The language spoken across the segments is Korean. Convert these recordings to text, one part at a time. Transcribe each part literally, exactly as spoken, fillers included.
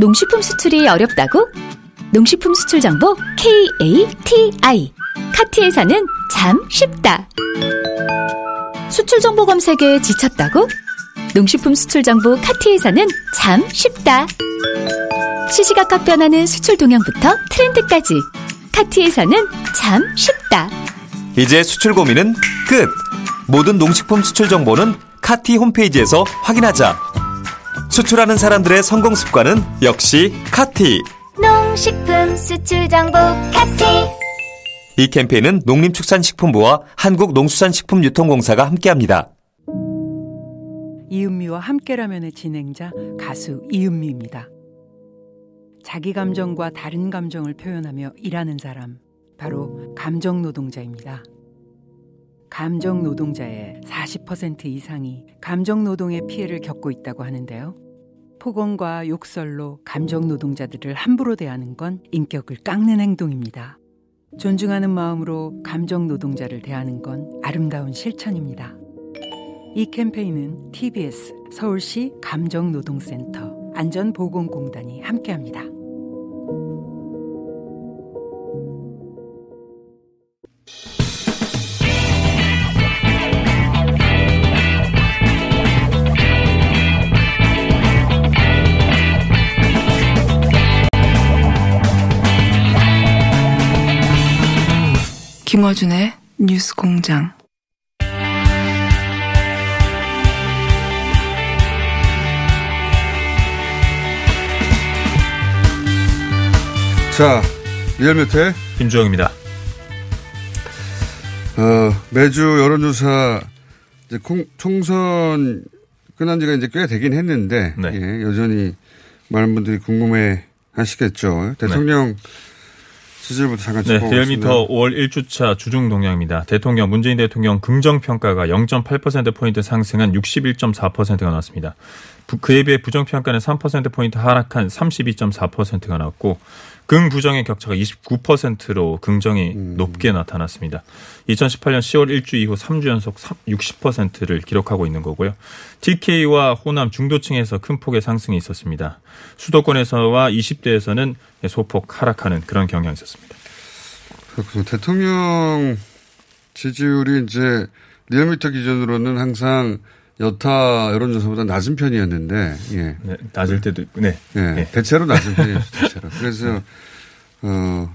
농식품 수출이 어렵다고? 농식품 수출 정보 케이 에이 티 아이. 카티에서는 참 쉽다. 수출 정보 검색에 지쳤다고? 농식품 수출 정보 카티에서는 참 쉽다. 시시각각 변하는 수출 동향부터 트렌드까지 카티에서는 참 쉽다. 이제 수출 고민은 끝. 모든 농식품 수출 정보는 카티 홈페이지에서 확인하자. 수출하는 사람들의 성공 습관은 역시 카티. 농식품 수출 정보 카티. 이 캠페인은 농림축산식품부와 한국농수산식품유통공사가 함께합니다. 이은미와 함께라면의 진행자 가수 이은미입니다. 자기 감정과 다른 감정을 표현하며 일하는 사람, 바로 감정노동자입니다. 감정노동자의 사십 퍼센트 이상이 감정노동의 피해를 겪고 있다고 하는데요. 폭언과 욕설로 감정노동자들을 함부로 대하는 건 인격을 깎는 행동입니다. 존중하는 마음으로 감정노동자를 대하는 건 아름다운 실천입니다. 이 캠페인은 티비에스 서울시 감정노동센터 안전보건공단이 함께합니다. 김어준의 뉴스공장. 자, 리얼미터의 김주영입니다. 어, 매주 여론조사 이제 콩, 총선 끝난 지가 이제 꽤 되긴 했는데 네. 예, 여전히 많은 분들이 궁금해 하시겠죠. 대통령 네. 시절부터 잠깐 네, 리얼미터 오월 일 주차 주중 동향입니다. 대통령 문재인 대통령 긍정평가가 영 점 팔 퍼센트포인트 상승한 육십일 점 사 퍼센트가 나왔습니다. 그에 비해 부정평가는 삼 퍼센트포인트 하락한 삼십이 점 사 퍼센트가 나왔고 긍부정의 격차가 이십구 퍼센트로 긍정이 음. 높게 나타났습니다. 이천십팔 년 시월 일 주 이후 삼 주 연속 육십 퍼센트를 기록하고 있는 거고요. 티케이와 호남 중도층에서 큰 폭의 상승이 있었습니다. 수도권에서와 이십 대에서는 소폭 하락하는 그런 경향이 있었습니다. 그렇군요. 대통령 지지율이 이제 리얼미터 기준으로는 항상 여타 여론조사보다 낮은 편이었는데, 예. 네, 낮을 때도 있고, 네. 예, 네. 대체로 낮은 편이었어요, 대체로. 그래서, 어,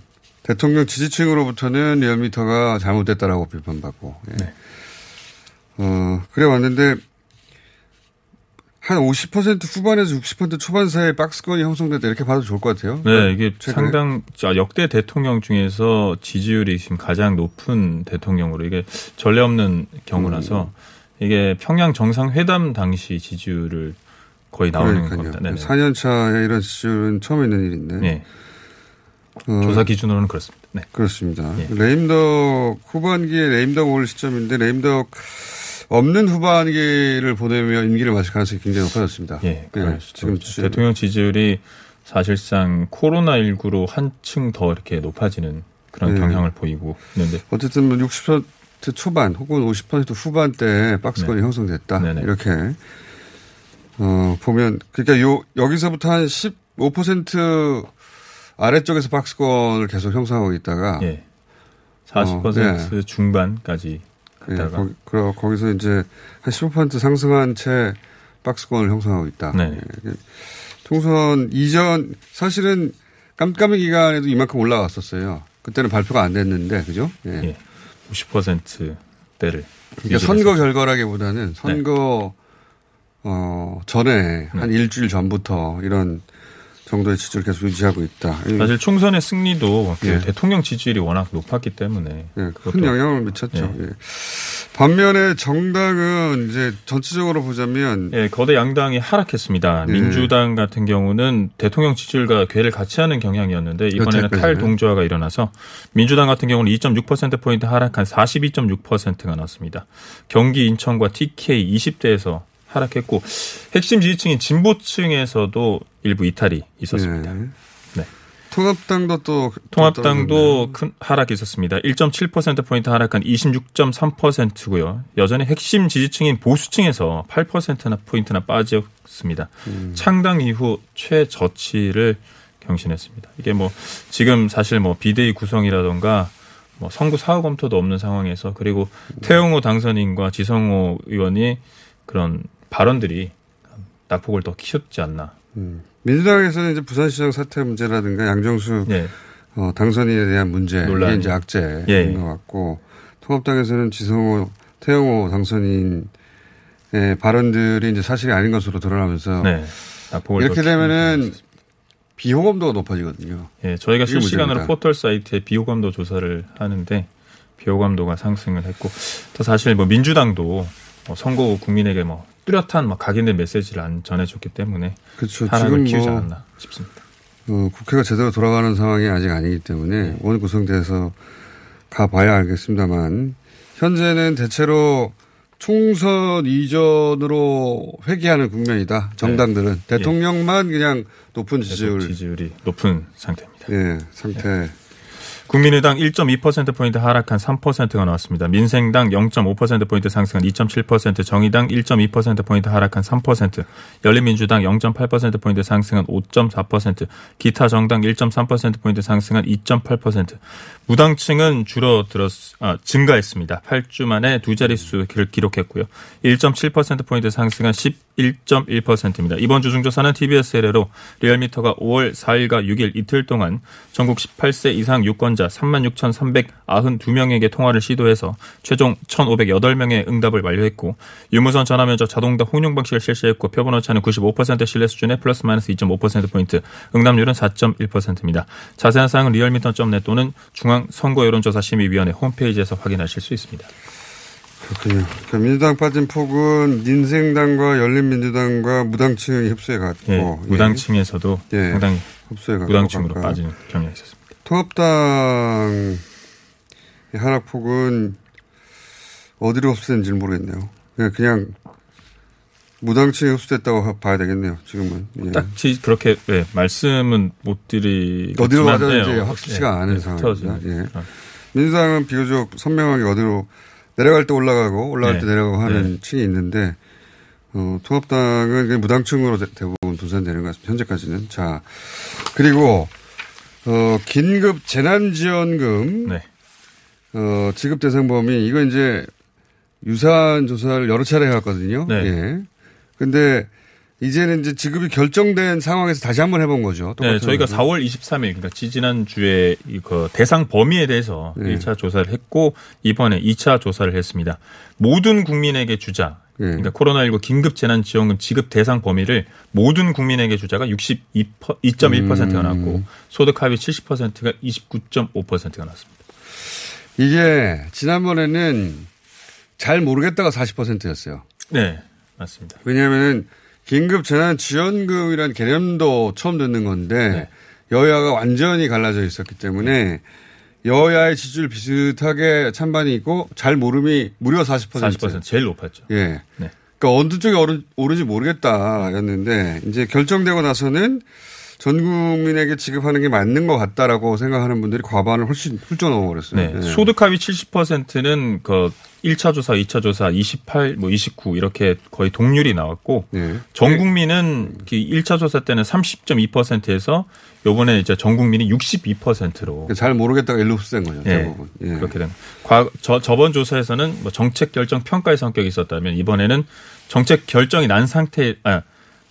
대통령 지지층으로부터는 리얼미터가 잘못됐다라고 비판받고, 예. 네. 어, 그래 왔는데, 한 오십 퍼센트 후반에서 육십 퍼센트 초반 사이에 박스권이 형성됐다 이렇게 봐도 좋을 것 같아요. 네, 이게 최근에. 상당 역대 대통령 중에서 지지율이 지금 가장 높은 대통령으로 이게 전례 없는 경우라서 음. 이게 평양 정상회담 당시 지지율을 거의 나오는 겁니다. 네네. 사 년 차에 이런 지지율은 처음 있는 일인데. 네. 어, 조사 기준으로는 그렇습니다. 네. 그렇습니다. 네. 레임덕 후반기에 레임덕 올 시점인데 레임덕 없는 후반기를 보내며 임기를 마실 가능성이 굉장히 높아졌습니다. 네. 네. 지금 대통령 지지율이 사실상 코로나십구로 한층 더 이렇게 높아지는 그런 네. 경향을 보이고 있는데. 어쨌든 육십 퍼센트 초반 혹은 오십 퍼센트 후반대에 박스권이 네. 형성됐다. 네네. 이렇게 어, 보면 그러니까 요 여기서부터 한 십오 퍼센트 아래쪽에서 박스권을 계속 형성하고 있다가 네. 사십 퍼센트 어, 네. 중반까지 갔다가 네. 거기, 거기서 이제 한 십오 퍼센트 상승한 채 박스권을 형성하고 있다. 네. 총선 이전 사실은 깜깜이 기간에도 이만큼 올라왔었어요. 그때는 발표가 안 됐는데 그죠? 네. 네. 오십 퍼센트대를. 그러니까 선거 결과라기보다는 선거 네. 어, 전에 한 네. 일주일 전부터 이런 정도의 지지를 계속 유지하고 있다. 사실 총선의 승리도 네. 그 대통령 지지율이 워낙 높았기 때문에 네. 큰 영향을 미쳤죠. 네. 예. 반면에 정당은 이제 전체적으로 보자면 네. 거대 양당이 하락했습니다. 네. 민주당 같은 경우는 대통령 지지율과 궤를 같이 하는 경향이었는데 이번에는 탈동조화가 일어나서 민주당 같은 경우는 이 점 육 퍼센트포인트 하락한 사십이 점 육 퍼센트가 나왔습니다. 경기 인천과 티케이 이십 대에서 하락했고 핵심 지지층인 진보층에서도 일부 이탈이 있었습니다. 네. 네. 통합당도 또 통합당도 큰 하락이 있었습니다. 일 점 칠 퍼센트 포인트 하락한 이십육 점 삼 퍼센트고요. 여전히 핵심 지지층인 보수층에서 팔 퍼센트나 포인트나 빠졌습니다. 음. 창당 이후 최저치를 경신했습니다. 이게 뭐 지금 사실 뭐 비대위 구성이라던가 뭐 선구 사후 검토도 없는 상황에서 그리고 태영호 당선인과 지성호 의원이 그런 발언들이 낙폭을 더 키웠지 않나. 음. 민주당에서는 이제 부산시장 사퇴 문제라든가 양정수 예. 어, 당선인에 대한 문제 논란이 이제 악재인 예. 것 같고 통합당에서는 지성호, 태영호 당선인의 발언들이 이제 사실이 아닌 것으로 드러나면서 네. 이렇게 되면은 비호감도가 높아지거든요. 예, 저희가 실시간으로 문제입니다. 포털 사이트에 비호감도 조사를 하는데 비호감도가 상승을 했고 또 사실 뭐 민주당도 뭐 선거 후 국민에게 뭐 뚜렷한 막 각인된 메시지를 안 전해줬기 때문에 그렇죠. 사람을 키우지 뭐 않았나 싶습니다. 어, 국회가 제대로 돌아가는 상황이 아직 아니기 때문에 오늘 구성돼서 가봐야 알겠습니다만 현재는 대체로 총선 이전으로 회귀하는 국면이다. 정당들은 네. 대통령만 예. 그냥 높은 지지율. 지지율이 높은 상태입니다. 예, 상태. 예. 국민의당 일 점 이 퍼센트 포인트 하락한 삼 퍼센트가 나왔습니다. 민생당 영 점 오 퍼센트 포인트 상승한 이 점 칠 퍼센트, 정의당 일 점 이 퍼센트 포인트 하락한 삼 퍼센트, 열린민주당 영 점 팔 퍼센트 포인트 상승한 오 점 사 퍼센트, 기타 정당 일 점 삼 퍼센트 포인트 상승한 이 점 팔 퍼센트. 무당층은 줄어들었, 아, 증가했습니다. 팔 주 만에 두 자릿수를 기록했고요. 일 점 칠 퍼센트 포인트 상승한 십일 점 일 퍼센트입니다. 이번 주중조사는 티비에스 의뢰로 리얼미터가 오월 사일과 육일 이틀 동안 전국 십팔 세 이상 유권자 삼만 육천삼백구십이 명에게 통화를 시도해서 최종 천오백팔 명의 응답을 완료했고 유무선 전화면접 자동답 혼용 방식을 실시했고 표본 오차는 구십오 퍼센트 신뢰 수준의 플러스 마이너스 이 점 오 퍼센트 포인트, 응답률은 사 점 일 퍼센트입니다. 자세한 사항은 리얼미터 닷 넷 또는 중앙선거여론조사심의위원회 홈페이지에서 확인하실 수 있습니다. 그렇군요. 그러니까 민주당 빠진 폭은 민생당과 열린민주당과 무당층이 흡수해 갔고 예, 무당층에서도 예, 상당히 흡수해 갔고 무당층으로 갈까. 빠진 경향이 있었습니다. 통합당의 하락폭은 어디로 흡수된지는 모르겠네요. 그냥, 그냥 무당층이 흡수됐다고 봐야 되겠네요. 지금은 예. 딱히 그렇게 네, 말씀은 못 드리겠지만 어디로 가는지 확실치가 예, 않은 예, 상황입니다. 예. 민주당은 비교적 선명하게 어디로 내려갈 때 올라가고 올라갈 네. 때 내려가고 하는 네. 층이 있는데 어, 통합당은 무당층으로 대, 대부분 분산되는 것 같습니다. 현재까지는. 자 그리고 어, 긴급 재난지원금 네. 어, 지급 대상 범위 이거 이제 유사한 조사를 여러 차례 해왔거든요. 그런데 네. 예. 이제는 이제 지급이 결정된 상황에서 다시 한번 해본 거죠. 네, 저희가 거죠? 사월 이십삼일 그러니까 지지난주에 그 대상 범위에 대해서 네. 일 차 조사를 했고 이번에 이 차 조사를 했습니다. 모든 국민에게 주자. 네. 그러니까 코로나십구 긴급 재난 지원금 지급 대상 범위를 모든 국민에게 주자가 육십이 점 일 퍼센트가 나왔고 음. 소득 하위 칠십 퍼센트가 이십구 점 오 퍼센트가 나왔습니다. 이게 지난번에는 잘 모르겠다가 사십 퍼센트였어요. 네, 맞습니다. 왜냐하면은 긴급 재난 지원금이란 개념도 처음 듣는 건데 네. 여야가 완전히 갈라져 있었기 때문에 여야의 지지율 비슷하게 찬반이 있고 잘 모름이 무려 사십 퍼센트. 사십 퍼센트 제일 높았죠. 예. 네. 그러니까 어느 쪽이 오르, 오르지 모르겠다였는데 이제 결정되고 나서는 전 국민에게 지급하는 게 맞는 것 같다라고 생각하는 분들이 과반을 훨씬 훌쩍 넘어버렸어요. 네. 네. 소득 하위 칠십 퍼센트는 그 일 차 조사, 이 차 조사 이십팔, 뭐 이십구 이렇게 거의 동률이 나왔고 네. 전 국민은 일 차 조사 때는 삼십 점 이 퍼센트에서 요번에 이제 전 국민이 육십이 퍼센트로. 그러니까 잘 모르겠다가 일로 흡수된 거죠. 네. 대부분. 예. 그렇게 된. 과, 저, 저번 조사에서는 뭐 정책 결정 평가의 성격이 있었다면 이번에는 정책 결정이 난 상태, 아,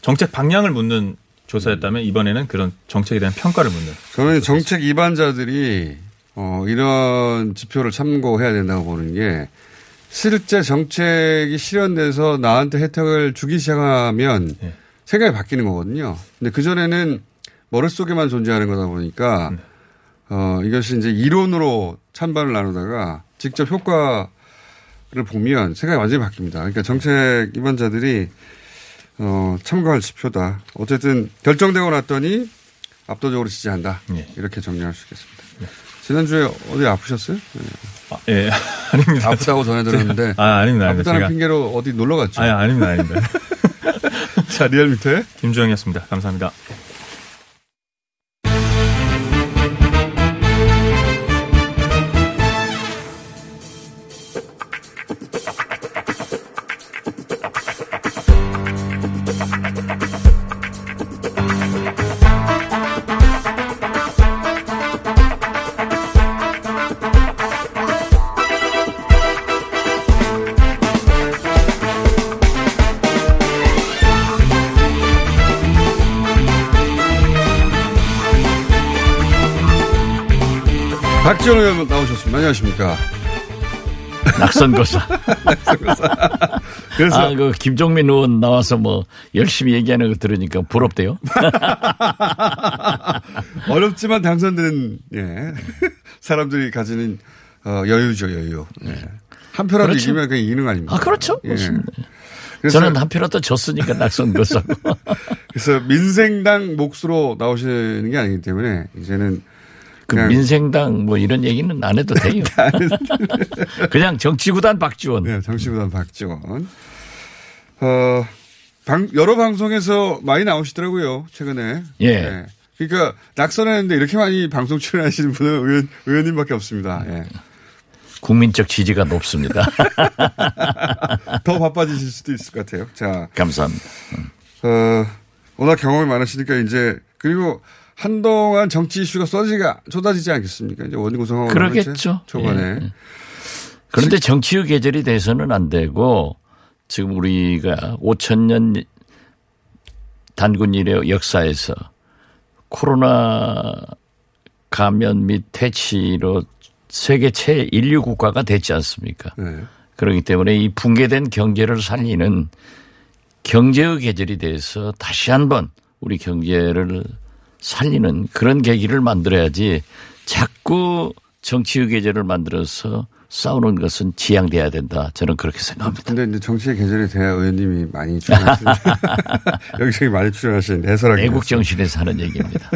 정책 방향을 묻는 조사였다면 이번에는 그런 정책에 대한 평가를 묻는. 저는 정책 입안자들이 어, 이런 지표를 참고해야 된다고 보는 게 실제 정책이 실현돼서 나한테 혜택을 주기 시작하면 네. 생각이 바뀌는 거거든요. 근데 그전에는 머릿속에만 존재하는 거다 보니까 네. 어, 이것이 이제 이론으로 찬반을 나누다가 직접 효과를 보면 생각이 완전히 바뀝니다. 그러니까 정책 입안자들이 어, 참고할 지표다. 어쨌든 결정되고 났더니 압도적으로 지지한다. 네. 이렇게 정리할 수 있겠습니다. 네. 지난주에 어디 아프셨어요? 네. 아, 예, 아닙니다. 아프다고 전해드렸는데. 아, 아닙니다. 아프다는 제가... 핑계로 어디 놀러 갔죠? 아, 아닙니다. 아닙니다. 자, 리얼미터의 김주영이었습니다. 감사합니다. 박지원 의원 나오셨습니다. 안녕하십니까. 낙선거사. 낙선거사. 그래서 아, 그 김종민 의원 나와서 뭐 열심히 얘기하는 거 들으니까 부럽대요. 어렵지만 당선된 예. 사람들이 가지는 어, 여유죠, 여유. 예. 한 표라도 그렇죠. 이기면 그냥 이기는 거 아닙니까? 아, 그렇죠. 예. 그래서 저는 한 표라도 졌으니까 낙선거사고. 그래서 민생당 몫으로 나오시는 게 아니기 때문에 이제는 그 민생당 뭐 이런 얘기는 안 해도 돼요. 그냥 정치구단 박지원. 네, 정치구단 박지원. 어, 방, 여러 방송에서 많이 나오시더라고요, 최근에. 예. 네. 그러니까 낙선했는데 이렇게 많이 방송 출연하시는 분은 의원, 의원님밖에 없습니다. 예. 국민적 지지가 높습니다. 더 바빠지실 수도 있을 것 같아요. 자. 감사합니다. 어, 워낙 경험이 많으시니까 이제 그리고 한동안 정치 이슈가 쏟아지가, 쏟아지지 않겠습니까? 이제 원인 구성하고. 그러겠죠. 초반에. 예. 그런데 정치의 계절이 돼서는 안 되고 지금 우리가 오천 년 단군 이래 역사에서 코로나 감염 및 퇴치로 세계 최일류 국가가 됐지 않습니까? 예. 그렇기 때문에 이 붕괴된 경제를 살리는 경제의 계절이 돼서 다시 한번 우리 경제를 살리는 그런 계기를 만들어야지 자꾸 정치의 계절을 만들어서 싸우는 것은 지양돼야 된다. 저는 그렇게 생각합니다. 그런데 이제 정치의 계절에 대한 의원님이 많이 출연하시는데 여기저기 많이 출연하시는데 해설하기 애국정신에서 하는 얘기입니다.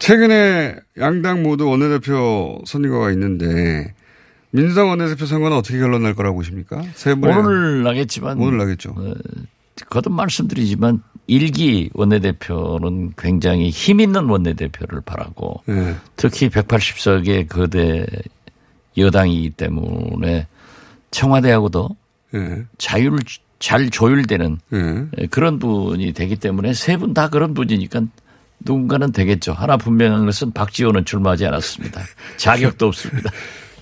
최근에 양당 모두 원내대표 선거가 있는데 민주당 원내대표 선거는 어떻게 결론날 거라고 보십니까? 오늘 나겠지만. 오늘 나겠죠. 어, 거듭 말씀드리지만 일기 원내대표는 굉장히 힘 있는 원내대표를 바라고 네. 특히 백팔십 석의 거대 여당이기 때문에 청와대하고도 네. 자율, 잘 조율되는 네. 그런 분이 되기 때문에 세 분 다 그런 분이니까 누군가는 되겠죠. 하나 분명한 것은 박지원은 출마하지 않았습니다. 자격도 없습니다.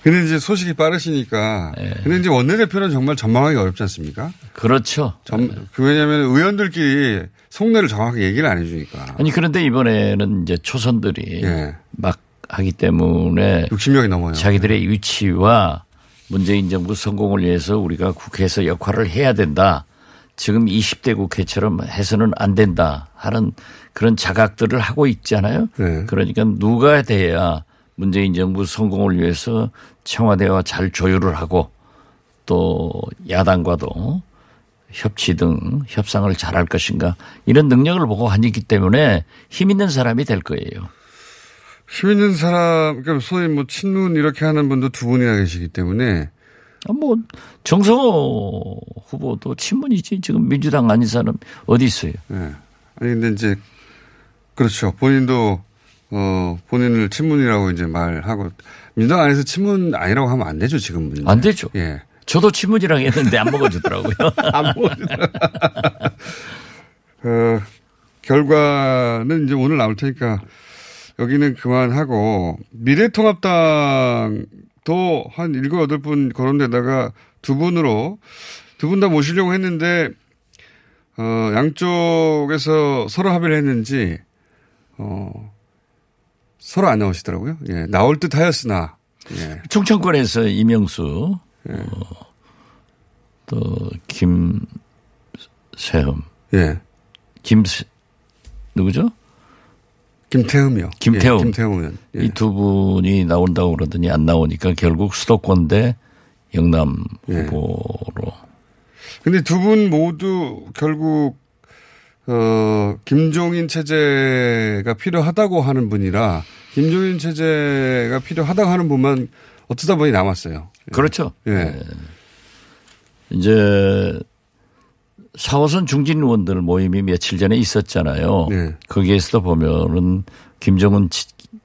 근데 이제 소식이 빠르시니까. 예. 근데 이제 원내대표는 정말 전망하기 어렵지 않습니까? 그렇죠. 점, 그 왜냐하면 의원들끼리 속내를 정확하게 얘기를 안 해주니까. 아니 그런데 이번에는 이제 초선들이 예. 막 하기 때문에 육십 명이 넘어요. 자기들의 예. 위치와 문재인 정부 성공을 위해서 우리가 국회에서 역할을 해야 된다. 지금 이십 대 국회처럼 해서는 안 된다 하는 그런 자각들을 하고 있잖아요. 예. 그러니까 누가 돼야. 문재인 정부 성공을 위해서 청와대와 잘 조율을 하고 또 야당과도 협치 등 협상을 잘할 것인가 이런 능력을 보고 하기 때문에 힘 있는 사람이 될 거예요. 힘 있는 사람, 그러니까 소위 뭐 친문 이렇게 하는 분도 두 분이나 계시기 때문에 뭐 정성호 후보도 친문이지 지금 민주당 아닌 사람 어디 있어요? 네. 아니 근데 이제 그렇죠. 본인도. 어, 본인을 친문이라고 이제 말하고, 민주당 안에서 친문 아니라고 하면 안 되죠, 지금. 문제. 안 되죠. 예. 저도 친문이라고 했는데 안 먹어주더라고요. 안 먹어주더라고요. 어, 결과는 이제 오늘 나올 테니까 여기는 그만하고, 미래통합당도 한 일곱, 여덟 분 거론되다가 두 분으로, 두 분 다 모시려고 했는데, 어, 양쪽에서 서로 합의를 했는지, 어, 서로 안 나오시더라고요. 예, 나올 듯 하였으나. 예. 충청권에서 이명수, 예. 어, 또 김세흠. 예. 김, 누구죠? 김태흠이요. 김태흠. 예, 김태흠. 예. 이 두 분이 나온다고 그러더니 안 나오니까 결국 수도권 대 영남 후보로. 그런데 예. 두 분 모두 결국 어, 김종인 체제가 필요하다고 하는 분이라 김종인 체제가 필요하다고 하는 분만 어쩌다 보니 남았어요. 예. 그렇죠. 예. 예. 이제 사 호선 중진 의원들 모임이 며칠 전에 있었잖아요. 예. 거기에서도 보면은 김종인,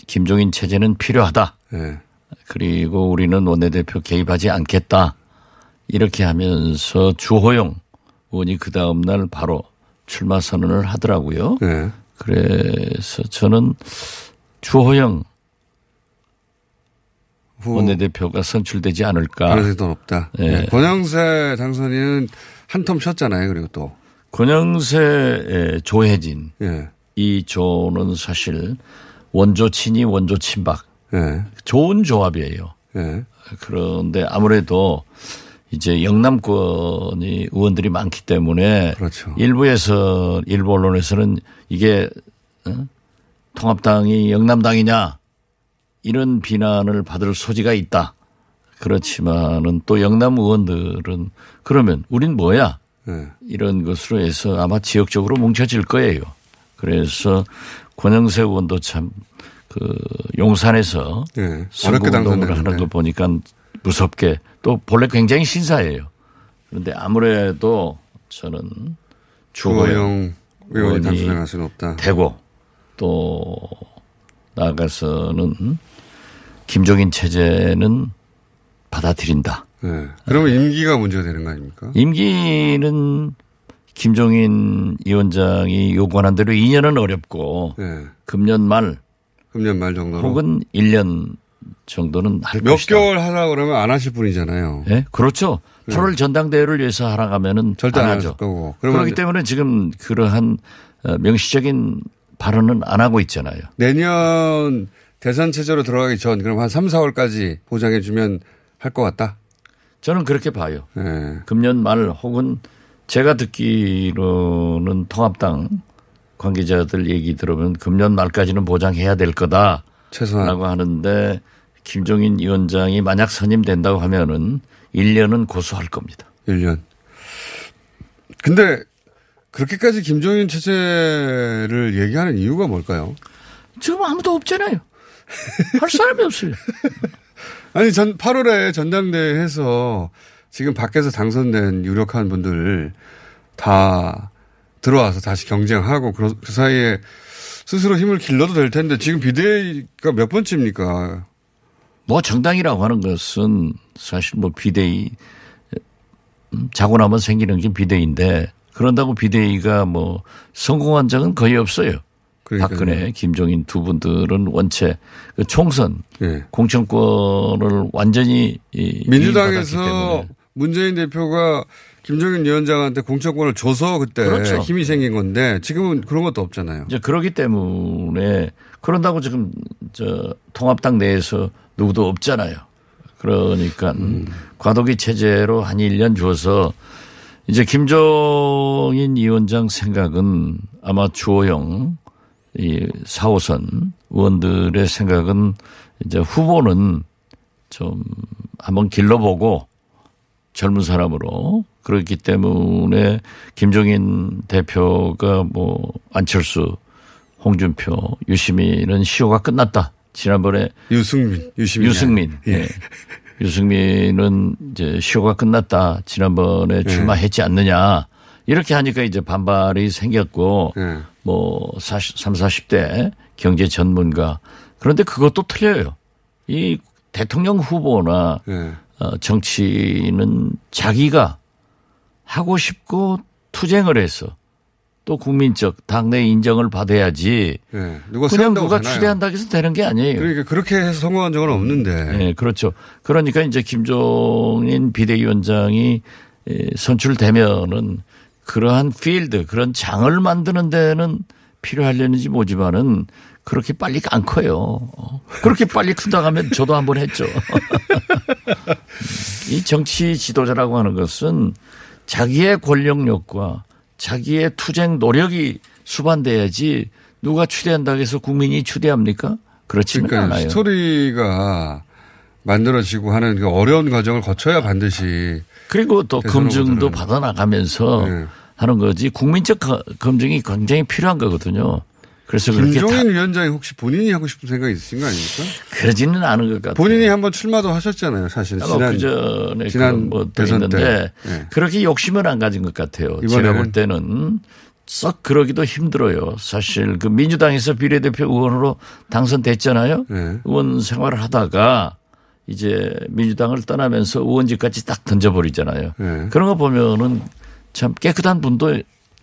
김종인 체제는 필요하다. 예. 그리고 우리는 원내대표 개입하지 않겠다. 이렇게 하면서 주호영 의원이 그 다음날 바로 출마 선언을 하더라고요. 네. 그래서 저는 주호영 원내대표가 선출되지 않을까. 가능성도 높다. 네. 네. 권영세 당선인은 한 텀 쉬었잖아요. 그리고 또. 권영세 조혜진. 네. 이 조는 사실 원조 친이 원조 친박 네. 좋은 조합이에요. 네. 그런데 아무래도 이제 영남권이 의원들이 많기 때문에 그렇죠. 일부에서 일부 언론에서는 이게 어? 통합당이 영남당이냐 이런 비난을 받을 소지가 있다. 그렇지만은 또 영남 의원들은 그러면 우린 뭐야? 네. 이런 것으로 해서 아마 지역적으로 뭉쳐질 거예요. 그래서 권영세 의원도 참 그 용산에서 네. 선거운동을 하는 거 보니까 무섭게 또 본래 굉장히 신사예요. 그런데 아무래도 저는 주호영 의원이 당선할 수는 없다. 되고 또 나아가서는 김종인 체제는 받아들인다. 네. 그러면 임기가 문제가 되는 거 아닙니까? 임기는 김종인 위원장이 요구하는 대로 이 년은 어렵고 네. 금년 말 금년 말 정도 혹은 일 년 정도는 할 몇 것이다. 몇 개월 하라 그러면 안 하실 분이잖아요. 예, 네? 그렇죠. 네. 팔월 전당대회를 위해서 하라 가면은 절대 안, 안 하죠. 거고. 그렇기 때문에 지금 그러한 명시적인 발언은 안 하고 있잖아요. 내년 대선 체제로 들어가기 전 그럼 한 삼, 사월까지 보장해 주면 할 것 같다. 저는 그렇게 봐요. 네. 금년 말 혹은 제가 듣기로는 통합당 관계자들 얘기 들으면 금년 말까지는 보장해야 될 거다. 최소한라고 하는데 김종인 위원장이 만약 선임된다고 하면은 일 년은 고수할 겁니다. 일 년. 근데 그렇게까지 김종인 체제를 얘기하는 이유가 뭘까요? 지금 아무도 없잖아요. 할 사람이 없어요. 아니 전 팔월에 전당대회에서 지금 밖에서 당선된 유력한 분들 다 들어와서 다시 경쟁하고 그 사이에 스스로 힘을 길러도 될 텐데 지금 비대위가 몇 번째입니까? 뭐 정당이라고 하는 것은 사실 뭐 비대위 자고 나면 생기는 게 비대위인데 그런다고 비대위가 뭐 성공한 적은 거의 없어요. 그러니까요. 박근혜, 김종인 두 분들은 원체 총선 네. 공천권을 완전히 민주당에서 문재인 대표가 김종인 위원장한테 공천권을 줘서 그때 그렇죠. 힘이 생긴 건데 지금은 그런 것도 없잖아요. 이제 그렇기 때문에 그런다고 지금 저 통합당 내에서 누구도 없잖아요. 그러니까 음. 과도기 체제로 한 일 년 줘서 이제 김종인 위원장 생각은 아마 주호영 이 사 호선 의원들의 생각은 이제 후보는 좀 한번 길러보고 젊은 사람으로 그렇기 때문에 김종인 대표가 뭐 안철수, 홍준표, 유시민은 시효가 끝났다. 지난번에 유승민, 유시민, 유승민, 예. 예. 유승민은 이제 시효가 끝났다. 지난번에 출마했지 예. 않느냐 이렇게 하니까 이제 반발이 생겼고 예. 뭐 삼십, 사십 대 경제 전문가 그런데 그것도 틀려요. 이 대통령 후보나 예. 정치는 자기가 하고 싶고 투쟁을 해서 또 국민적 당내 인정을 받아야지 네, 누가 그냥 누가 추대한다고 해서 되는 게 아니에요. 그러니까 그렇게 해서 성공한 적은 없는데. 네, 그렇죠. 그러니까 이제 김종인 비대위원장이 선출되면은 그러한 필드 그런 장을 만드는 데는 필요하려는지 모지만은 그렇게 빨리 안 커요. 그렇게 빨리 크다 가면 저도 한번 했죠. 이 정치 지도자라고 하는 것은 자기의 권력력과 자기의 투쟁 노력이 수반돼야지 누가 추대한다고 해서 국민이 추대합니까? 그렇지는 그러니까 않아요. 스토리가 만들어지고 하는 그 어려운 과정을 거쳐야 반드시. 그리고 또 검증도 받아나가면서 네. 하는 거지 국민적 검증이 굉장히 필요한 거거든요. 그래서 김종인 위원장이 혹시 본인이 하고 싶은 생각이 있으신 거 아닙니까? 그러지는 않은 것 같아요. 본인이 한번 출마도 하셨잖아요, 사실. 지난, 그 전에 지난 뭐 대선 때. 네. 그렇게 욕심은 안 가진 것 같아요. 제가 볼 때는 썩 그러기도 힘들어요. 사실 그 민주당에서 비례대표 의원으로 당선됐잖아요. 네. 의원 생활을 하다가 이제 민주당을 떠나면서 의원직까지 딱 던져버리잖아요. 네. 그런 거 보면은 참 깨끗한 분도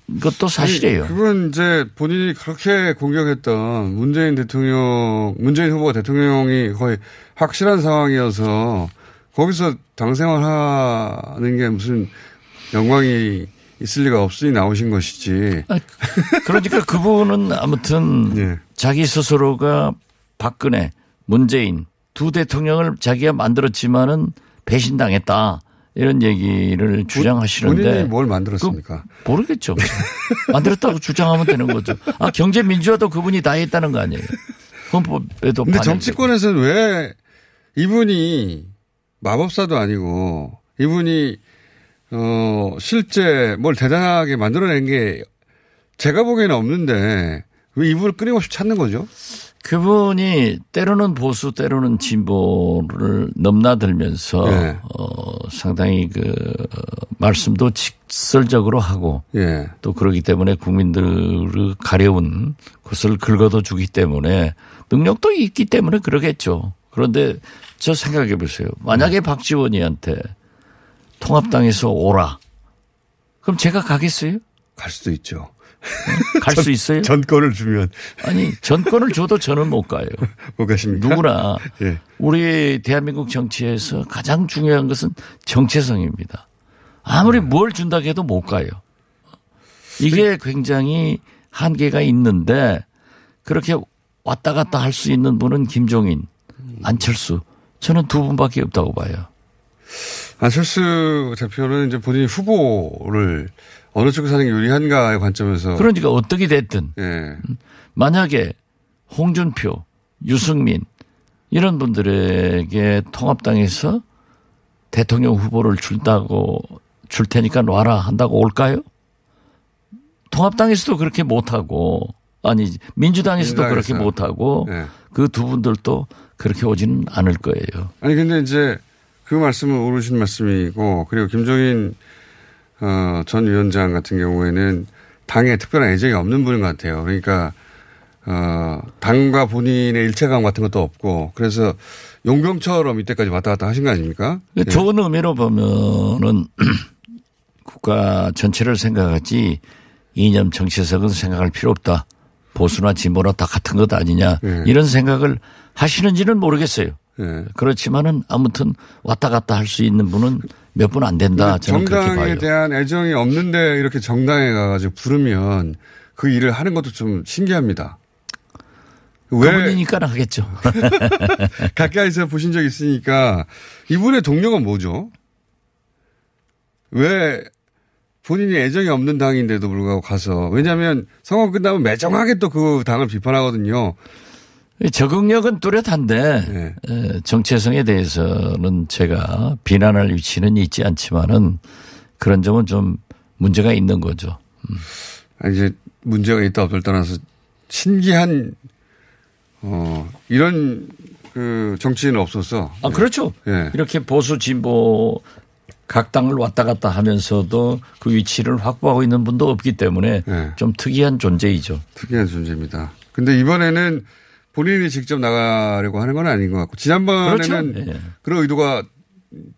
그것도 사실이에요. 그건 이제 본인이 그렇게 공격했던 문재인 대통령, 문재인 후보가 대통령이 거의 확실한 상황이어서 거기서 당생활하는 게 무슨 영광이 있을 리가 없으니 나오신 것이지. 그러니까 그분은 아무튼 예. 자기 스스로가 박근혜 문재인 두 대통령을 자기가 만들었지만은 배신당했다. 이런 얘기를 주장하시는데. 본인이 뭘 만들었습니까? 그 모르겠죠. 만들었다고 주장하면 되는 거죠. 아, 경제민주화도 그분이 다 했다는 거 아니에요. 헌법에도. 근데 정치권에서는 왜 이분이 마법사도 아니고 이분이 어, 실제 뭘 대단하게 만들어낸 게 제가 보기에는 없는데 왜 이분을 끊임없이 찾는 거죠? 그분이 때로는 보수 때로는 진보를 넘나들면서 예. 어, 상당히 그 말씀도 직설적으로 하고 예. 또 그러기 때문에 국민들의 가려운 것을 긁어도 주기 때문에 능력도 있기 때문에 그러겠죠. 그런데 저 생각해 보세요. 만약에 박지원이한테 통합당에서 오라. 그럼 제가 가겠어요? 갈 수도 있죠. 갈 수 있어요? 전권을 주면. 아니, 전권을 줘도 저는 못 가요. 못 가십니까? 누구나. 예. 우리 대한민국 정치에서 가장 중요한 것은 정체성입니다. 아무리 음. 뭘 준다고 해도 못 가요. 이게 굉장히 한계가 있는데 그렇게 왔다 갔다 할 수 있는 분은 김종인, 안철수. 저는 두 분밖에 없다고 봐요. 안철수 대표는 이제 본인이 후보를 어느 쪽에 사는 게 유리한가의 관점에서. 그러니까 어떻게 됐든. 예. 만약에 홍준표, 유승민 이런 분들에게 통합당에서 대통령 후보를 줄다고 줄 테니까 놔라 한다고 올까요? 통합당에서도 그렇게 못하고 아니 민주당에서도 민주당에서. 그렇게 못하고 예. 그 두 분들도 그렇게 오지는 않을 거예요. 아니 근데 이제 그 말씀은 옳으신 말씀이고 그리고 김종인 어, 전 위원장 같은 경우에는 당에 특별한 애정이 없는 분인 것 같아요. 그러니까 어, 당과 본인의 일체감 같은 것도 없고 그래서 용병처럼 이때까지 왔다 갔다 하신 거 아닙니까? 좋은 예. 의미로 보면은 국가 전체를 생각하지 이념 정치색은 생각할 필요 없다. 보수나 진보나 다 같은 것 아니냐 예. 이런 생각을 하시는지는 모르겠어요. 예. 그렇지만은 아무튼 왔다 갔다 할 수 있는 분은 몇 분 안 된다. 저는 그렇게 봐요. 정당에 대한 애정이 없는데 이렇게 정당에 가서 부르면 그 일을 하는 것도 좀 신기합니다. 왜? 그분이니까 하겠죠. 가까이서 보신 적 있으니까 이분의 동료가 뭐죠? 왜 본인이 애정이 없는 당인데도 불구하고 가서 왜냐하면 선거 끝나면 매정하게 또 그 당을 비판하거든요. 적응력은 뚜렷한데 네. 정체성에 대해서는 제가 비난할 위치는 있지 않지만은 그런 점은 좀 문제가 있는 거죠. 음. 아니 이제 문제가 있다 없을 떠나서 신기한 어 이런 그 정치인은 없었어. 아 그렇죠. 네. 이렇게 보수 진보 각 당을 왔다 갔다 하면서도 그 위치를 확보하고 있는 분도 없기 때문에 네. 좀 특이한 존재이죠. 특이한 존재입니다. 근데 이번에는 본인이 직접 나가려고 하는 건 아닌 것 같고 지난번에는 그렇죠. 네. 그런 의도가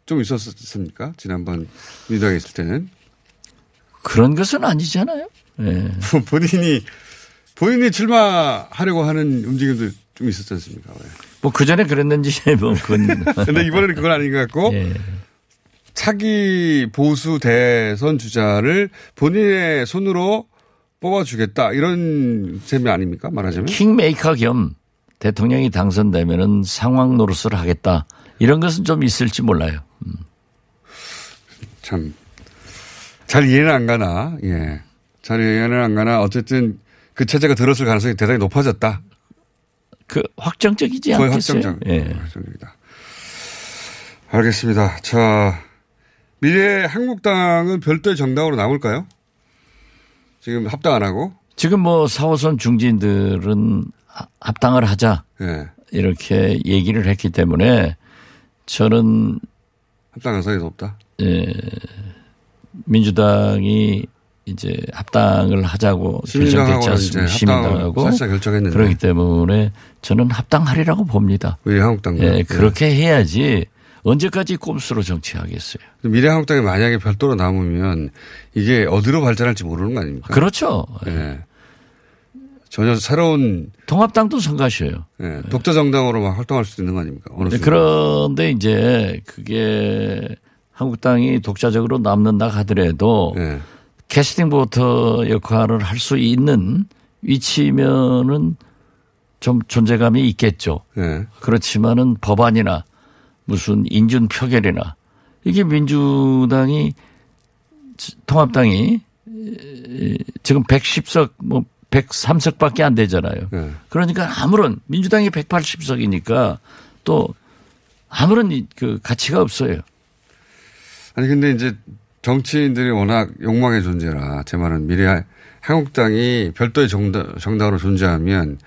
좀 있었습니까? 지난번 민주당에 있을 때는. 그런 것은 아니잖아요. 네. 본인이 본인이 출마하려고 하는 움직임도 좀 있었지 않습니까? 뭐 그전에 그랬는지 뭐 그건. 그런데 이번에는 그건 아닌 것 같고 네. 차기 보수 대선 주자를 본인의 손으로 뽑아주겠다 이런 셈이 아닙니까? 말하자면. 킹메이커 겸. 대통령이 당선되면은 상황 노릇을 하겠다. 이런 것은 좀 있을지 몰라요. 음. 참. 잘 이해는 안 가나. 예. 잘 이해는 안 가나. 어쨌든 그 체제가 들었을 가능성이 대단히 높아졌다. 그 확정적이지 않겠어요? 거의 확정적. 예. 확정적이다. 알겠습니다. 자. 미래 한국당은 별도의 정당으로 남을까요? 지금 합당 안 하고? 지금 뭐 사 호선 중진들은 합당을 하자 예. 이렇게 얘기를 했기 때문에 저는 합당 가능성이 높다. 예, 민주당이 이제 합당을 하자고 결정됐지 않습니까? 시민당하고 결정했는데 그렇기 때문에 저는 합당하리라고 봅니다. 미래한국당 예, 그렇게 해야지 언제까지 꼼수로 정치하겠어요? 미래한국당이 만약에 별도로 남으면 이게 어디로 발전할지 모르는 거 아닙니까? 그렇죠. 예. 예. 전혀 새로운 통합당도 성가셔요. 예, 독자 정당으로 막 활동할 수도 있는 거 아닙니까? 어느 순간. 그런데 이제 그게 한국당이 독자적으로 남는다 하더라도 예. 캐스팅 보터 역할을 할 수 있는 위치면은 좀 존재감이 있겠죠. 네. 그렇지만은 법안이나 무슨 인준 표결이나 이게 민주당이 통합당이 지금 백십 석 뭐 백삼 석밖에 안 되잖아요. 네. 그러니까 아무런 민주당이 백팔십 석이니까 또 아무런 그 가치가 없어요. 아니 근데 이제 정치인들이 워낙 욕망의 존재라 제 말은 미래 한국당이 별도의 정당, 정당으로 존재하면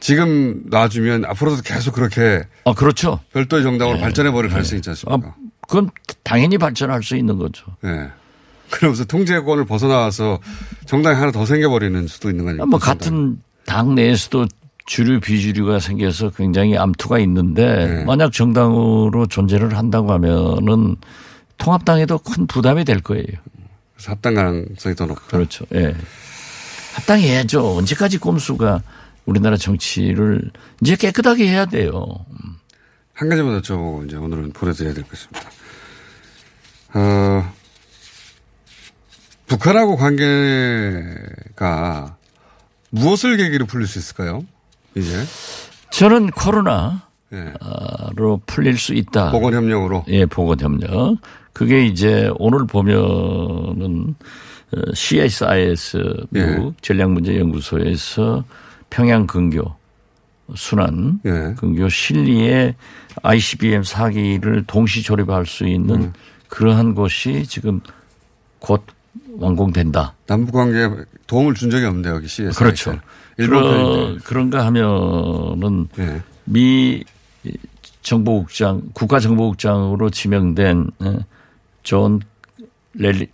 지금 놔주면 앞으로도 계속 그렇게 아, 그렇죠. 별도의 정당으로 네. 발전해버릴 네. 가능성이 있지 않습니까? 아, 그건 당연히 발전할 수 있는 거죠. 네. 그러면서 통제권을 벗어나와서 정당이 하나 더 생겨버리는 수도 있는 거 아닙니까? 뭐 같은 당 내에서도 주류 비주류가 생겨서 굉장히 암투가 있는데 네. 만약 정당으로 존재를 한다고 하면은 통합당에도 큰 부담이 될 거예요. 그래서 합당 가능성이 더 높다. 그렇죠. 예. 합당해야죠. 언제까지 꼼수가 우리나라 정치를 이제 깨끗하게 해야 돼요. 한 가지만 여쭤보고 이제 오늘은 보내드려야 될 것입니다. 어, 북한하고 관계가 무엇을 계기로 풀릴 수 있을까요? 이제 저는 코로나. 예. 로 풀릴 수 있다. 보건협력으로. 예, 보건협력. 그게 이제 오늘 보면은 씨에스아이에스 예. 미국 전략문제연구소에서 평양 근교 순환 예. 근교 실리에 아이씨비엠 사 기를 동시 조립할 수 있는 음. 그러한 곳이 지금 곧 완공된다. 남북관계에 도움을 준 적이 없네요. 여기 씨에스아이에스. 그렇죠. 일본 그런가 하면은 예. 미 정보국장, 국가정보국장으로 지명된 존 렐리,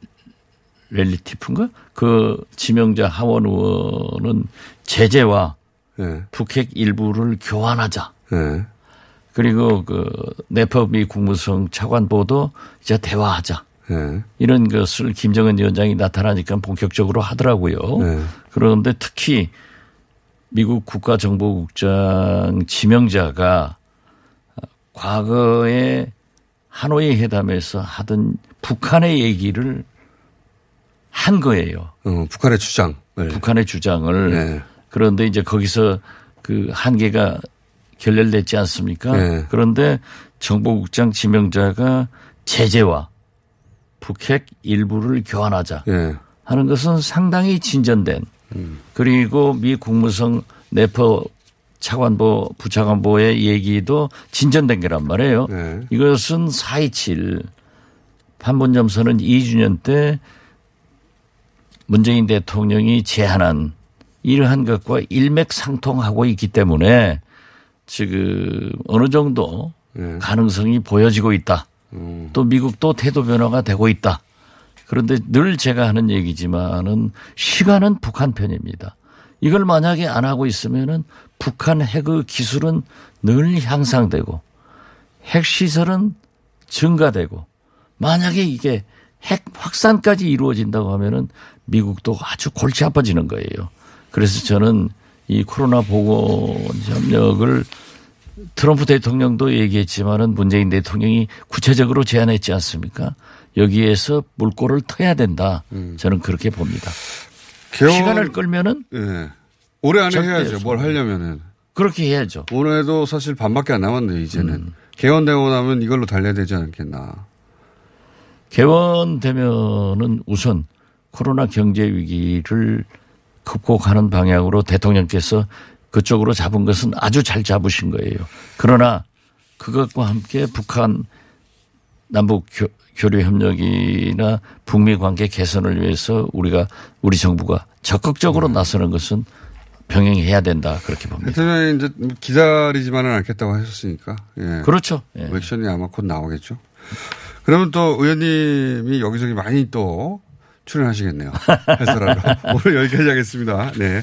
렐리티프인가? 그 지명자 하원 의원은 제재와 네. 북핵 일부를 교환하자. 네. 그리고 그 네퍼 미 국무성 차관보도 이제 대화하자. 네. 이런 것을 김정은 위원장이 나타나니까 본격적으로 하더라고요. 네. 그런데 특히 미국 국가정보국장 지명자가 과거에 하노이 회담에서 하던 북한의 얘기를 한 거예요. 어, 북한의 주장. 네. 북한의 주장을. 네. 그런데 이제 거기서 그 한계가 결렬됐지 않습니까? 네. 그런데 정보국장 지명자가 제재와 북핵 일부를 교환하자 네. 하는 것은 상당히 진전된 그리고 미 국무성 네퍼 차관보 부차관보의 얘기도 진전된 거란 말이에요. 네. 이것은 사 이십칠 판문점 선언 이 주년 때 문재인 대통령이 제안한 이러한 것과 일맥상통하고 있기 때문에 지금 어느 정도 네. 가능성이 보여지고 있다. 음. 또 미국도 태도 변화가 되고 있다. 그런데 늘 제가 하는 얘기지만은 시간은 북한 편입니다. 이걸 만약에 안 하고 있으면은 북한 핵의 기술은 늘 향상되고 핵시설은 증가되고 만약에 이게 핵 확산까지 이루어진다고 하면은 미국도 아주 골치 아파지는 거예요. 그래서 저는 이 코로나 보건협력을 트럼프 대통령도 얘기했지만은 문재인 대통령이 구체적으로 제안했지 않습니까? 여기에서 물꼬를 터야 된다. 음. 저는 그렇게 봅니다. 개원, 시간을 끌면은 예. 올해 안에 해야죠. 뭘 하려면은 그렇게 해야죠. 올해도 사실 반밖에 안 남았는데 이제는 음. 개원되고 나면 이걸로 달려야 되지 않겠나. 개원되면은 우선 코로나 경제 위기를 극복하는 방향으로 대통령께서 그쪽으로 잡은 것은 아주 잘 잡으신 거예요. 그러나 그것과 함께 북한 남북 교, 교류협력이나 북미 관계 개선을 위해서 우리가 우리 정부가 적극적으로 네. 나서는 것은 병행해야 된다 그렇게 봅니다. 대통령이 이제 기다리지만은 않겠다고 하셨으니까. 예. 그렇죠. 예. 액션이 아마 곧 나오겠죠. 그러면 또 의원님이 여기저기 많이 또 출연하시겠네요. 해설하러. 오늘 여기까지 하겠습니다. 네.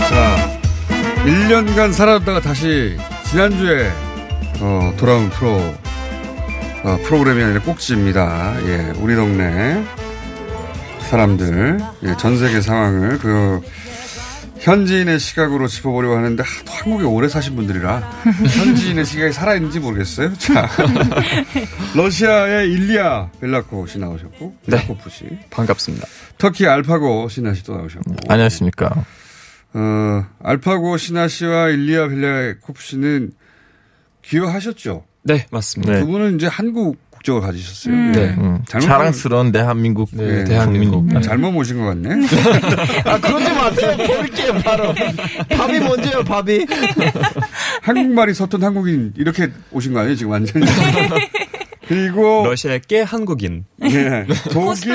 자, 일 년간 살아왔다가 다시 지난주에 어, 돌아온 프로 어, 프로그램이 아니라 꼭지입니다. 예, 우리 동네 사람들, 예, 전 세계 상황을 그 현지인의 시각으로 짚어보려고 하는데 하도 한국에 오래 사신 분들이라 현지인의 시각이 살아있는지 모르겠어요. 자, 러시아의 일리야 벨랴코프 씨 나오셨고, 벨랴코프 씨 네, 반갑습니다. 터키 알파고 시나 씨 또 나오셨고. 안녕하십니까. 어, 알파고 시나 씨와 일리야 벨랴코프 씨는 귀화하셨죠? 네, 맞습니다. 네. 두 분은 이제 한국 국적을 가지셨어요. 음. 네. 음. 자랑스러운 대한민국. 네. 대한민국. 네. 잘못 오신 것 같네. 아, 그러지 마세요. 볼게요, 바로. 밥이 뭔지요, 밥이. 한국말이 서툰 한국인, 이렇게 오신 거 아니에요, 지금 완전히. 그리고. 러시아의 꽤 한국인. 예. 독일,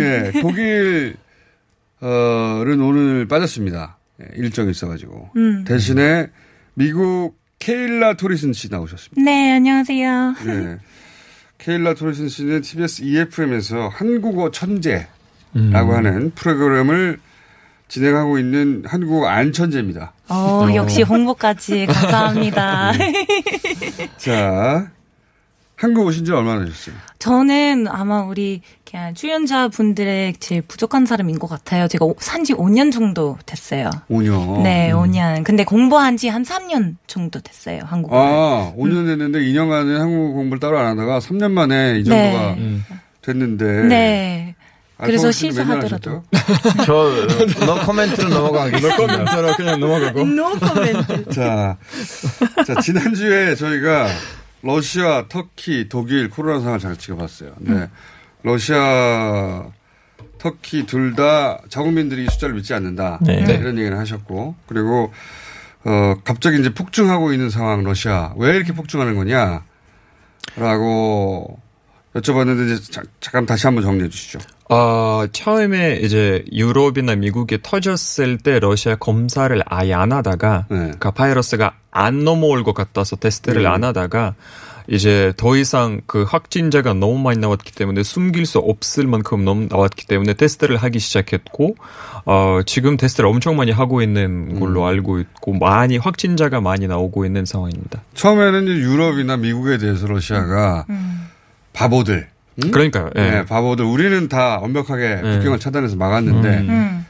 예. 독일, 어,는 오늘 빠졌습니다. 일정이 있어가지고. 음. 대신에 미국 케일라 토리슨 씨 나오셨습니다. 네, 안녕하세요. 네. 케일라 토리슨 씨는 티비에스 이에프엠에서 한국어 천재라고 음. 하는 프로그램을 진행하고 있는 한국어 안천재입니다. 어, 역시 홍보까지 감사합니다. 네. 자, 한국 오신 지 얼마나 되셨어요? 저는 아마 우리 그냥 출연자분들의 제일 부족한 사람인 것 같아요. 제가 산지 오 년 정도 됐어요. 오 년? 네, 음. 오 년. 근데 공부한 지 한 삼 년 정도 됐어요, 한국어. 아, 오 년 됐는데 음. 이 년간은 한국어 공부를 따로 안 하다가 삼 년 만에 이 정도가 네. 음. 됐는데. 네. 그래서 실수하더라도. 저, no comment로 넘어가겠습니다. no comment로 그냥 넘어가고. no comment. 자, 자, 지난주에 저희가 러시아, 터키, 독일 코로나 상황을 잘 찍어봤어요. 네. 음. 러시아, 터키 둘 다 자국민들이 이 숫자를 믿지 않는다. 네. 이런 얘기를 하셨고, 그리고 어 갑자기 이제 폭증하고 있는 상황 러시아 왜 이렇게 폭증하는 거냐라고 여쭤봤는데 이제 자, 잠깐 다시 한번 정리해 주시죠. 어, 처음에 이제 유럽이나 미국이 터졌을 때 러시아 검사를 아예 안 하다가 네. 그러니까 바이러스가 안 넘어올 것 같아서 테스트를 네. 안 하다가 이제 더 이상 그 확진자가 너무 많이 나왔기 때문에 숨길 수 없을 만큼 너무 나왔기 때문에 테스트를 하기 시작했고 어, 지금 테스트를 엄청 많이 하고 있는 걸로 음. 알고 있고 많이 확진자가 많이 나오고 있는 상황입니다. 처음에는 유럽이나 미국에 대해서 러시아가 음. 바보들. 음? 그러니까요. 예. 네, 바보들. 우리는 다 완벽하게 예. 북경을 차단해서 막았는데 음. 음.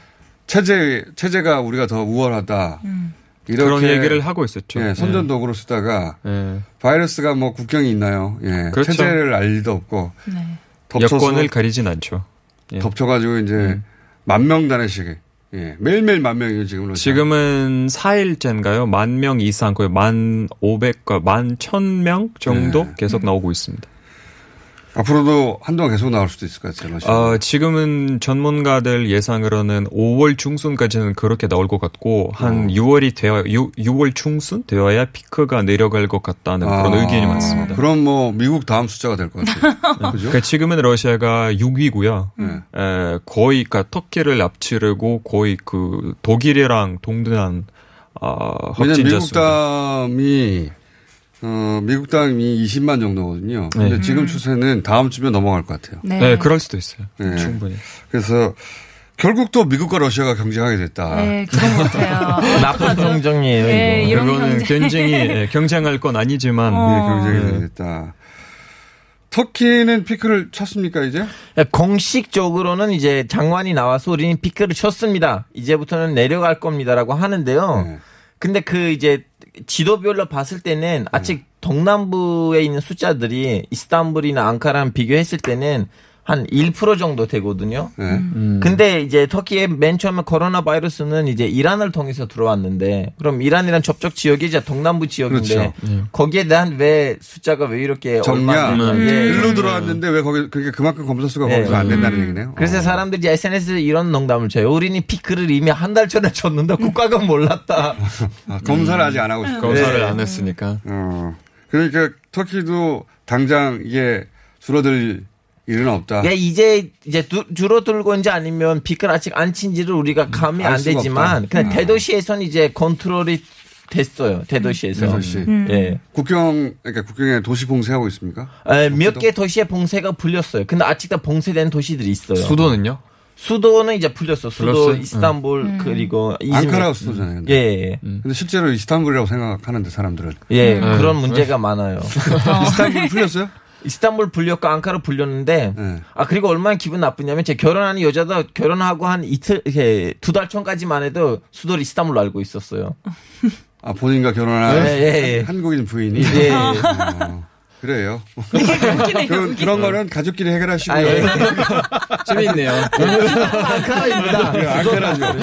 체제 체제가 우리가 더 우월하다. 음. 이렇게 그런 얘기를 하고 있었죠. 예, 선전도구로 예. 쓰다가 예. 바이러스가 뭐 국경이 있나요? 예. 그렇죠. 체제를 알 리도 없고 네. 여권을 가리진 않죠. 예. 덮쳐가지고 이제 음. 만 명 단위씩 예. 매일매일 만 명이에요 지금. 지금은 사 일째인가요? 만 명 이상 거의 만 오백과 만 천 명 정도 예. 계속 음. 나오고 있습니다. 앞으로도 한동안 계속 나올 수도 있을 것 같아요. 어, 지금은 전문가들 예상으로는 오월 중순까지는 그렇게 나올 것 같고 한 어. 유월이 되어 유월 중순 되어야 피크가 내려갈 것 같다는 아. 그런 의견이 많습니다. 그럼 뭐 미국 다음 숫자가 될 것 같아요. 네. 그러니까 지금은 러시아가 육 위고요. 음. 에, 거의 그러니까 터키를 앞지르고 거의 그 독일이랑 동등한 어, 확진자 수. 왜냐하면 미국 다음이 어, 미국 땅이 이십만 정도거든요. 네. 근데 지금 추세는 다음 주면 넘어갈 것 같아요. 네, 네 그럴 수도 있어요. 네. 충분히. 그래서 결국 또 미국과 러시아가 경쟁하게 됐다. 네, 그런 것 같아요. 나쁜 경쟁이에요. 네, 이거. 이거는 경쟁. 굉장히 경쟁할 건 아니지만 어. 네, 경쟁이 됐다. 터키는 피크를 쳤습니까 이제? 공식적으로는 이제 장관이 나와서 우리는 피크를 쳤습니다. 이제부터는 내려갈 겁니다라고 하는데요. 네. 근데 그 이제 지도별로 봤을 때는 아직 네. 동남부에 있는 숫자들이 이스탄불이나 앙카라랑 비교했을 때는 한 일 퍼센트 정도 되거든요. 네. 음. 근데 이제 터키에 맨 처음에 코로나 바이러스는 이제 이란을 통해서 들어왔는데, 그럼 이란이란 접촉 지역이 이제 동남부 지역인데, 그렇죠. 거기에 대한 왜 숫자가 왜 이렇게 얼마 음. 네. 일로 들어왔는데 왜 거기 그게 그만큼 검사 수가 네. 검사 안 된다는 음. 얘기네요. 그래서 어. 사람들이 에스엔에스에 이런 농담을 쳐요. 우리는 피크를 이미 한 달 전에 쳤는데 국가가 몰랐다. 아, 검사를 음. 아직 안 하고 있어요. 검사를 네. 안 했으니까. 어. 그러니까 터키도 당장 이게 줄어들. 일은 없다. 예, 이제, 이제 두, 줄어들고인지 아니면 피크를 아직 안 친지를 우리가 감이 안 되지만, 그냥 아. 대도시에서는 이제 컨트롤이 됐어요. 대도시에서. 대도시. 음. 예. 국경, 그러니까 국경에 도시 봉쇄하고 있습니까? 예, 몇 개 도시의 봉쇄가 풀렸어요. 근데 아직도 봉쇄된 도시들이 있어요. 수도는요? 수도는 이제 풀렸어. 수도, 불렀어요? 이스탄불, 음. 그리고 이스탄불. 앙카라 수도잖아요. 근데. 예, 예. 음. 근데 실제로 이스탄불이라고 생각하는데, 사람들은. 예, 음. 그런 문제가 많아요. 이스탄불 풀렸어요? 이스탄불 불렸고 앙카라 불렸는데 네. 아 그리고 얼마나 기분 나쁘냐면 제 결혼하는 여자도 결혼하고 한 이틀 이렇게 두 달 전까지만 해도 수도를 이스탄불로 알고 있었어요. 아 본인과 결혼한 네, 예, 예. 한국인 부인이 예, 예. 어, 그래요. 그런, 그런 거는 가족끼리 해결하시고요. 아, 예. 재미있네요. 앙카라입니다. 앙카라죠.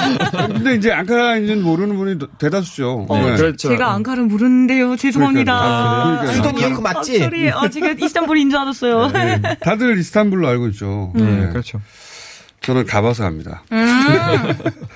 근데 이제 앙카라인지는 모르는 분이 대다수죠. 어, 네. 그렇죠. 제가 앙카라 모르는데요. 죄송합니다. 수도니크 맞지? 소리. 아, 제가 이스탄불인 줄 알았어요. 네. 다들 이스탄불로 알고 있죠. 음. 네. 네, 그렇죠. 저는 가봐서 압니다. 음.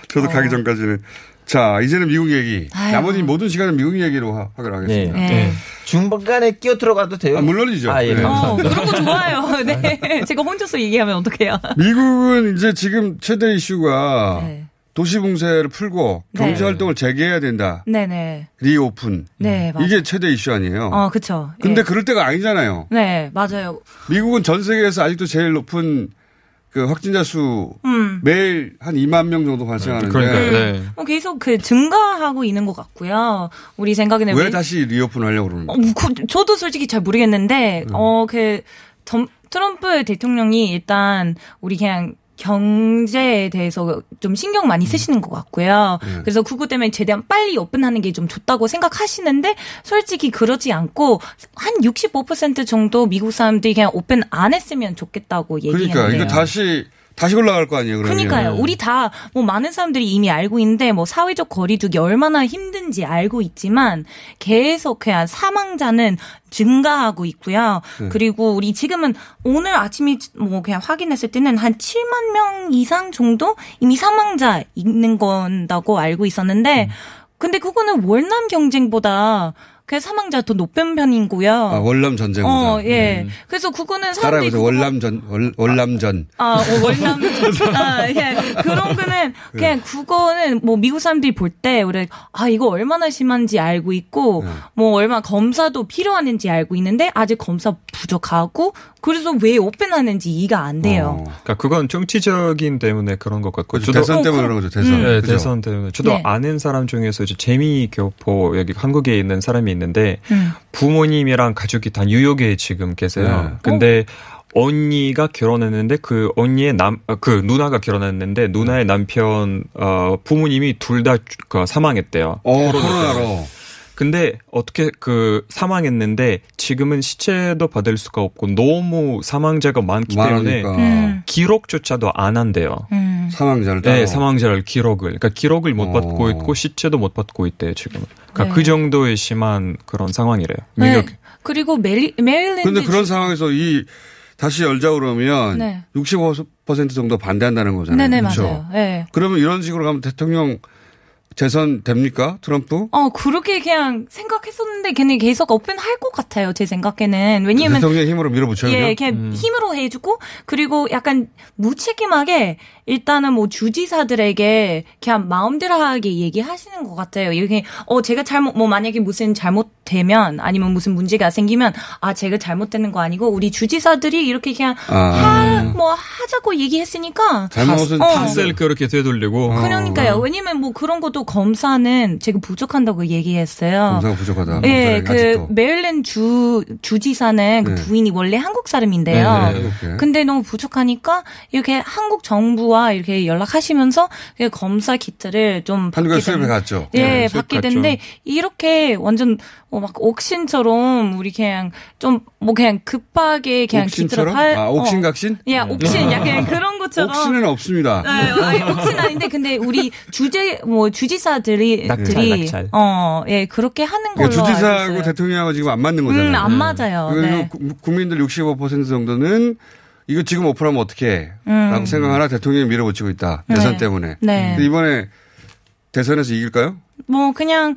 저도 어. 가기 전까지는. 자, 이제는 미국 얘기. 아유. 나머지 모든 시간은 미국 얘기로 하, 하기로 하겠습니다. 네. 네. 중간에 끼어 들어가도 돼요? 아, 물론이죠. 아, 예. 네. 어, 그런 거 좋아요. 네. 제가 혼자서 얘기하면 어떡해요? 미국은 이제 지금 최대 이슈가 네. 도시 봉쇄를 풀고 네. 경제 활동을 재개해야 된다. 네네. 네. 리오픈. 네, 맞아요. 이게 최대 이슈 아니에요? 어, 그렇죠. 근데 예. 그럴 때가 아니잖아요. 네, 맞아요. 미국은 전 세계에서 아직도 제일 높은 그 확진자 수 음. 매일 한 이만 명 정도 발생하는데 그러니까요, 네. 어, 계속 그 증가하고 있는 것 같고요. 우리 생각에는 왜 왠... 다시 리오픈 하려고 그러는 거예요? 어, 그, 저도 솔직히 잘 모르겠는데 음. 어, 그 점, 트럼프 대통령이 일단 우리 그냥 경제에 대해서 좀 신경 많이 쓰시는 것 같고요. 네. 그래서 그거 때문에 최대한 빨리 오픈하는 게 좀 좋다고 생각하시는데 솔직히 그러지 않고 한 육십오 퍼센트 정도 미국 사람들이 그냥 오픈 안 했으면 좋겠다고 얘기했는데요. 그러니까 이거 다시 다시 올라갈 거 아니에요, 그러면. 그러니까요. 우리 다 뭐 많은 사람들이 이미 알고 있는데 뭐 사회적 거리두기 얼마나 힘든지 알고 있지만 계속 그냥 사망자는 증가하고 있고요. 네. 그리고 우리 지금은 오늘 아침에 뭐 그냥 확인했을 때는 한 칠만 명 이상 정도 이미 사망자 있는 건다고 알고 있었는데 음. 근데 그거는 월남 경쟁보다 그 사망자 더 높은 편이고요. 아, 월남 전쟁보다. 어, 예. 음. 그래서 그거는 사람들이 따라서 월남 전 월, 월남 전. 아, 어, 월남. 아, 예. 그런 거는 그냥 그거는 뭐 미국 사람들이 볼 때 우리 아, 이거 얼마나 심한지 알고 있고 네. 뭐 얼마 검사도 필요한지 알고 있는데 아직 검사 부족하고 그래서 왜 오픈하는지 이해가 안 돼요. 어. 그러니까 그건 정치적인 때문에 그런 것 같고. 저도 대선 때문에 그런 거죠. 대선. 음. 네, 그죠? 대선 때문에. 저도 네. 아는 사람 중에서 이제 재미교포 여기 한국에 있는 사람이 있는데 음. 부모님이랑 가족이 다 뉴욕에 지금 계세요. 네. 근데 오. 언니가 결혼했는데 그 언니의 남, 그 누나가 결혼했는데 누나의 음. 남편 어, 부모님이 둘 다 사망했대요. 어, 코로나로. 근데 어떻게 그 사망했는데 지금은 시체도 받을 수가 없고 너무 사망자가 많기 많으니까. 때문에 음. 기록조차도 안 한대요. 음. 사망자를 따로. 네, 사망자를 기록을. 그러니까 기록을 못 어. 받고 있고 시체도 못 받고 있대요, 지금은. 그러니까 네. 그 정도의 심한 그런 상황이래요. 네. 그리고 메리, 메릴랜드. 그런데 그런 지... 상황에서 이 다시 열자 그러면 네. 육십오 퍼센트 정도 반대한다는 거잖아요. 네네, 그렇죠? 맞아요. 네. 그러면 이런 식으로 가면 대통령 재선 됩니까? 트럼프? 어, 그렇게 그냥 생각했었는데 걔는 계속 오픈할 것 같아요. 제 생각에는. 왜냐면 대통령의 힘으로 밀어붙여요. 예, 그냥 음. 힘으로 해주고 그리고 약간 무책임하게 일단은 뭐 주지사들에게 그냥 마음대로 하게 얘기하시는 것 같아요. 이렇게 어 제가 잘못 뭐 만약에 무슨 잘못 되면 아니면 무슨 문제가 생기면 아 제가 잘못되는 거 아니고 우리 주지사들이 이렇게 그냥 아. 하, 뭐 하자고 얘기했으니까 잘못은 탓을 어. 그렇게 되돌리고 그러니까요. 왜냐면 뭐 그런 것도 검사는 제가 부족한다고 얘기했어요. 검사가 부족하다. 네, 그 메릴랜드 주 주지사는 그 네. 부인이 원래 한국 사람인데요. 네, 네, 근데 너무 부족하니까 이렇게 한국 정부와 이렇게 연락하시면서 검사 키트를 좀 한국에 수입해 갔죠. 예, 네, 받게 됐는데 이렇게 완전 어, 막 옥신처럼 우리 그냥 좀 뭐 그냥 급하게 그냥 옥신처럼? 기트를 아, 옥신각신? 예, 어. yeah, 옥신 약간 그런 것처럼. 옥신은 없습니다. 네, 아니, 옥신 아닌데 근데 우리 주제 뭐 주지사들이 낙찰, 낙찰. 어, 예, 그렇게 하는 걸로. 그러니까 주지사하고 대통령하고 지금 안 맞는 거잖아요. 음, 안 음. 맞아요. 네. 국민들 육십오 퍼센트 정도는 이거 지금 오픈하면 어떻게 해? 음. 라고 생각하나 대통령이 밀어붙이고 있다. 네. 대선 때문에. 네. 근데 이번에 대선에서 이길까요? 뭐 그냥.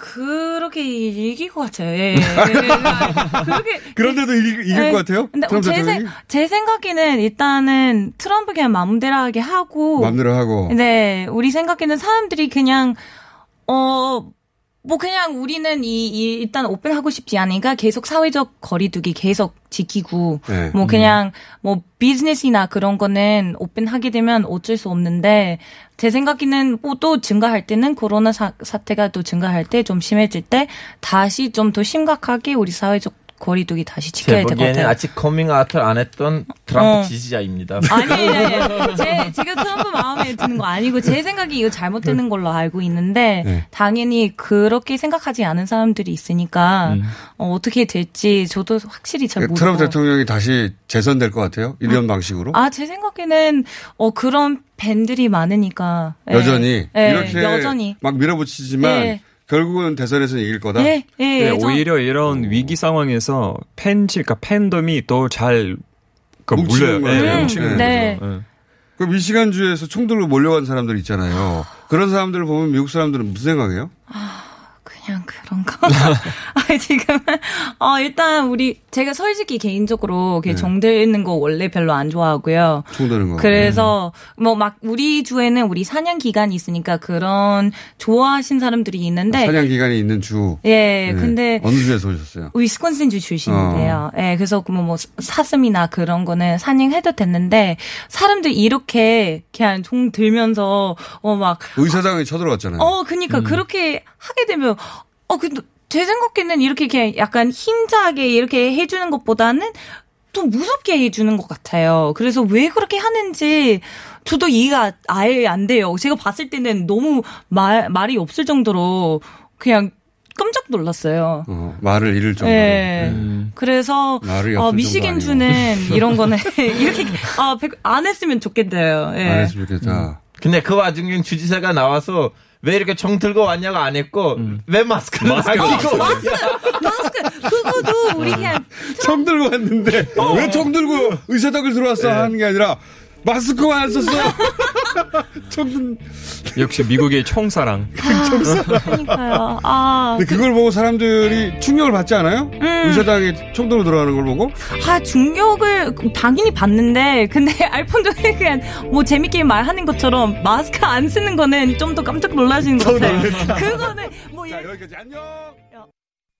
그렇게 이길 것 같아요. 예, 예, 예. 그렇게 그런데도 이길, 이길 예. 것 같아요? 근데 제, 생, 제 생각에는 일단은 트럼프 그냥 마음대로 하게 하고 마음대로 하고 네. 우리 생각에는 사람들이 그냥 어 뭐 그냥 우리는 이, 이 일단 오픈 하고 싶지 않으니까 계속 사회적 거리두기 계속 지키고 네. 뭐 그냥 음. 뭐 비즈니스나 그런 거는 오픈하게 되면 어쩔 수 없는데 제 생각에는 뭐 또 증가할 때는 코로나 사, 사태가 또 증가할 때 좀 심해질 때 다시 좀 더 심각하게 우리 사회적 거리두기 다시 지켜야 될 것 같아요. 아직 커밍아웃을 안 했던 트럼프 어. 지지자입니다. 아니에요. 제, 제가 트럼프 마음에 드는 거 아니고 제 생각이 이거 잘못되는 걸로 알고 있는데 네. 당연히 그렇게 생각하지 않은 사람들이 있으니까 음. 어, 어떻게 될지 저도 확실히 잘 모르고. 트럼프 대통령이 다시 재선될 것 같아요? 이런 음. 방식으로? 아, 제 생각에는 어, 그런 밴들이 많으니까. 여전히? 예. 이렇게 여전히. 막 밀어붙이지만. 예. 결국은 대선에서는 이길 거다. 예, 예, 예, 네, 저... 오히려 이런 오. 위기 상황에서 팬질, 그러니까 팬덤이 더 잘 몰려요. 네, 네. 네. 네. 그 미시간 주에서 총 들고 몰려간 사람들 있잖아요. 그런 사람들을 보면 미국 사람들은 무슨 생각해요? 아, 그냥 그런가. 아, 지금 어, 일단 우리 제가 솔직히 개인적으로 네. 정 드는 거 원래 별로 안 좋아하고요. 총 드는 거. 그래서 네. 뭐 막 우리 주에는 우리 사냥 기간이 있으니까 그런 좋아하신 사람들이 있는데 아, 사냥 기간이 있는 주. 예. 네. 근데 어느 주에서 오셨어요? 위스콘신 주 출신인데요. 어. 예. 그래서 뭐, 뭐 사슴이나 그런 거는 사냥해도 됐는데 사람들 이렇게 그냥 총 들면서 어 막 의사장이 쳐들어갔잖아요. 어, 그러니까 음. 그렇게 하게 되면 어 근데 제 생각에는 이렇게 그냥 약간 힘차게 이렇게 해주는 것보다는 또 무섭게 해주는 것 같아요. 그래서 왜 그렇게 하는지 저도 이해가 아예 안 돼요. 제가 봤을 때는 너무 말, 말이 없을 정도로 그냥 깜짝 놀랐어요. 어, 말을 잃을 정도로. 네. 음. 그래서 어, 미시겐 주는 이런 거는 이렇게 아, 안 했으면 좋겠대요. 예. 안 했으면 좋겠다. 음. 근데 그 와중에 주지사가 나와서 왜 이렇게 정 들고 왔냐고 안 했고 음. 왜 마스크를 안 끼고 마스크, 어, 마스크, 마스크 그거도 우리 그냥 정 들고 왔는데 어. 왜 정 들고 의사당을 들어왔어 네. 하는 게 아니라 마스크만 안 썼어. 정... 역시 미국의 청사랑. 아, 그러니까요. 아, 근데 그걸 그... 보고 사람들이 충격을 받지 않아요? 음. 의사당에 총도로 들어가는 걸 보고? 아, 충격을 당연히 받는데 근데 알폰도에 그냥 뭐 재밌게 말하는 것처럼 마스크 안 쓰는 거는 좀 더 깜짝 놀라시는 것 같아요. 그거는 뭐 자, 여기까지 안녕.